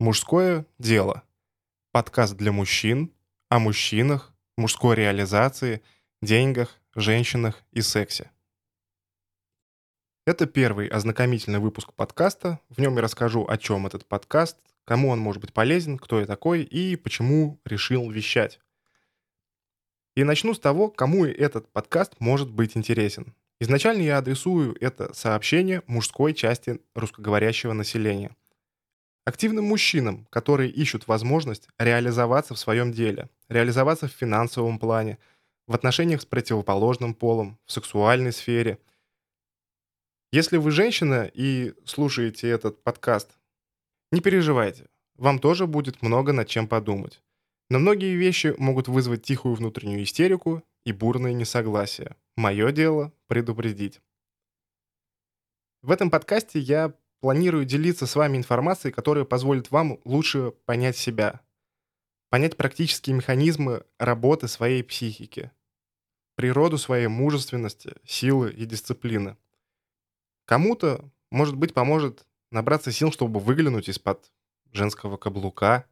«Мужское дело» – подкаст для мужчин, о мужчинах, мужской реализации, деньгах, женщинах и сексе. Это первый ознакомительный выпуск подкаста. В нем я расскажу, о чем этот подкаст, кому он может быть полезен, кто я такой и почему решил вещать. И начну с того, кому этот подкаст может быть интересен. Изначально я адресую это сообщение мужской части русскоговорящего населения. Активным мужчинам, которые ищут возможность реализоваться в своем деле, реализоваться в финансовом плане, в отношениях с противоположным полом, в сексуальной сфере. Если вы женщина и слушаете этот подкаст, не переживайте, вам тоже будет много над чем подумать. Но многие вещи могут вызвать тихую внутреннюю истерику и бурное несогласие. Мое дело предупредить. В этом подкасте я планирую делиться с вами информацией, которая позволит вам лучше понять себя, понять практические механизмы работы своей психики, природу своей мужественности, силы и дисциплины. Кому-то, может быть, поможет набраться сил, чтобы выглянуть из-под женского каблука,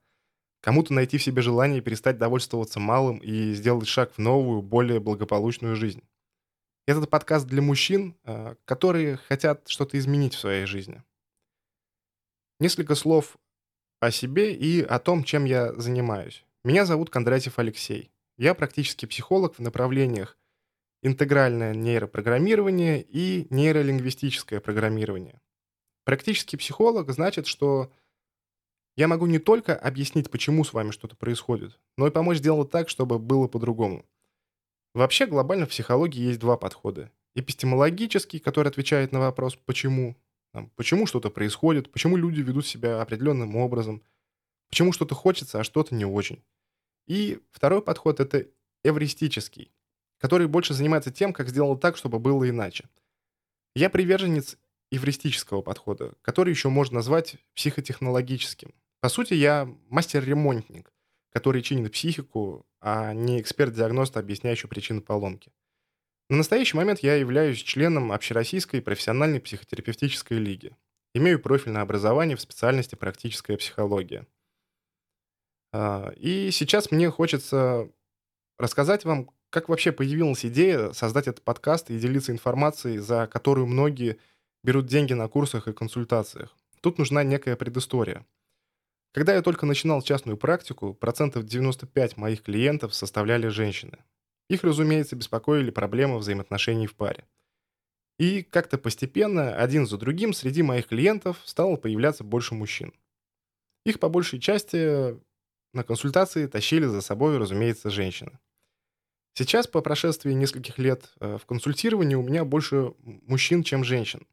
кому-то найти в себе желание перестать довольствоваться малым и сделать шаг в новую, более благополучную жизнь. Этот подкаст для мужчин, которые хотят что-то изменить в своей жизни. Несколько слов о себе и о том, чем я занимаюсь. Меня зовут Кондратьев Алексей. Я практический психолог в направлениях интегральное нейропрограммирование и нейролингвистическое программирование. Практический психолог значит, что я могу не только объяснить, почему с вами что-то происходит, но и помочь сделать так, чтобы было по-другому. Вообще глобально в психологии есть два подхода. Эпистемологический, который отвечает на вопрос «почему?», почему что-то происходит, почему люди ведут себя определенным образом, почему что-то хочется, а что-то не очень. И второй подход – это эвристический, который больше занимается тем, как сделать так, чтобы было иначе. Я приверженец эвристического подхода, который еще можно назвать психотехнологическим. По сути, я мастер-ремонтник, который чинит психику, а не эксперт-диагност, объясняющий причины поломки. На настоящий момент я являюсь членом Общероссийской профессиональной психотерапевтической лиги. Имею профильное образование в специальности практическая психология. И сейчас мне хочется рассказать вам, как вообще появилась идея создать этот подкаст и делиться информацией, за которую многие берут деньги на курсах и консультациях. Тут нужна некая предыстория. Когда я только начинал частную практику, процентов 95 моих клиентов составляли женщины. Их, разумеется, беспокоили проблемы взаимоотношений в паре. И как-то постепенно, один за другим, среди моих клиентов стало появляться больше мужчин. Их по большей части на консультации тащили за собой, разумеется, женщины. Сейчас, по прошествии нескольких лет в консультировании, у меня больше мужчин, чем женщин.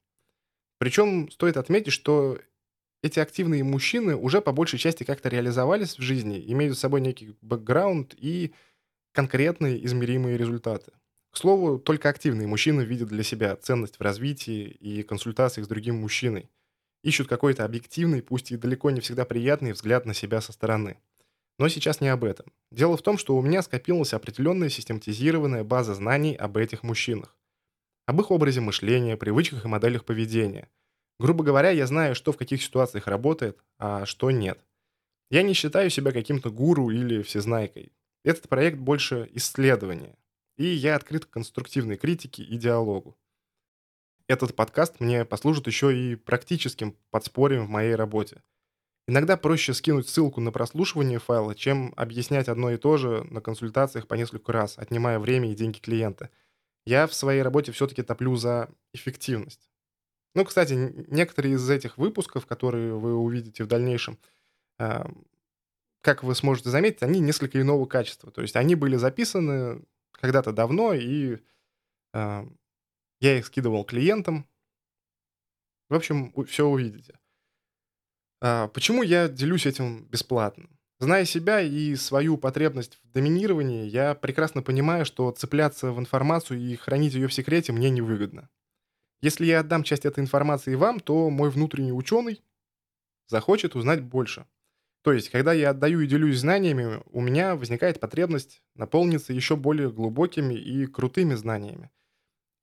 Причем стоит отметить, что эти активные мужчины уже по большей части как-то реализовались в жизни, имеют с собой некий бэкграунд и конкретные измеримые результаты. К слову, только активные мужчины видят для себя ценность в развитии и консультациях с другим мужчиной. Ищут какой-то объективный, пусть и далеко не всегда приятный взгляд на себя со стороны. Но сейчас не об этом. Дело в том, что у меня скопилась определенная систематизированная база знаний об этих мужчинах. Об их образе мышления, привычках и моделях поведения. Грубо говоря, я знаю, что в каких ситуациях работает, а что нет. Я не считаю себя каким-то гуру или всезнайкой. Этот проект больше исследование, и я открыт к конструктивной критике и диалогу. Этот подкаст мне послужит еще и практическим подспорьем в моей работе. Иногда проще скинуть ссылку на прослушивание файла, чем объяснять одно и то же на консультациях по несколько раз, отнимая время и деньги клиента. Я в своей работе все-таки топлю за эффективность. Ну, кстати, некоторые из этих выпусков, которые вы увидите в дальнейшем, как вы сможете заметить, они несколько иного качества. То есть они были записаны когда-то давно, и я их скидывал клиентам. В общем, все увидите. Почему я делюсь этим бесплатно? Зная себя и свою потребность в доминировании, я прекрасно понимаю, что цепляться в информацию и хранить ее в секрете мне невыгодно. Если я отдам часть этой информации вам, то мой внутренний ученый захочет узнать больше. То есть, когда я отдаю и делюсь знаниями, у меня возникает потребность наполниться еще более глубокими и крутыми знаниями.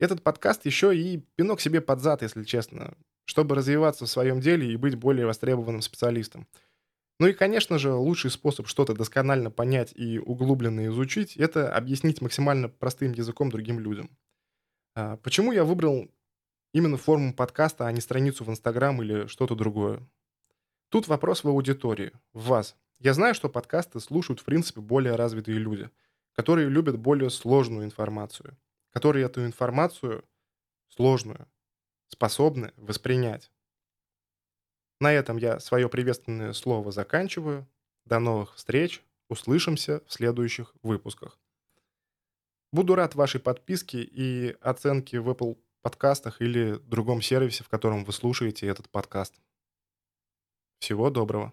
Этот подкаст еще и пинок себе под зад, если честно, чтобы развиваться в своем деле и быть более востребованным специалистом. Ну и, конечно же, лучший способ что-то досконально понять и углубленно изучить – это объяснить максимально простым языком другим людям. Почему я выбрал именно форму подкаста, а не страницу в Инстаграм или что-то другое? Тут вопрос в аудитории, в вас. Я знаю, что подкасты слушают, в принципе, более развитые люди, которые любят более сложную информацию, которые эту информацию сложную способны воспринять. На этом я свое приветственное слово заканчиваю. До новых встреч. Услышимся в следующих выпусках. Буду рад вашей подписке и оценке в Apple подкастах или другом сервисе, в котором вы слушаете этот подкаст. Всего доброго.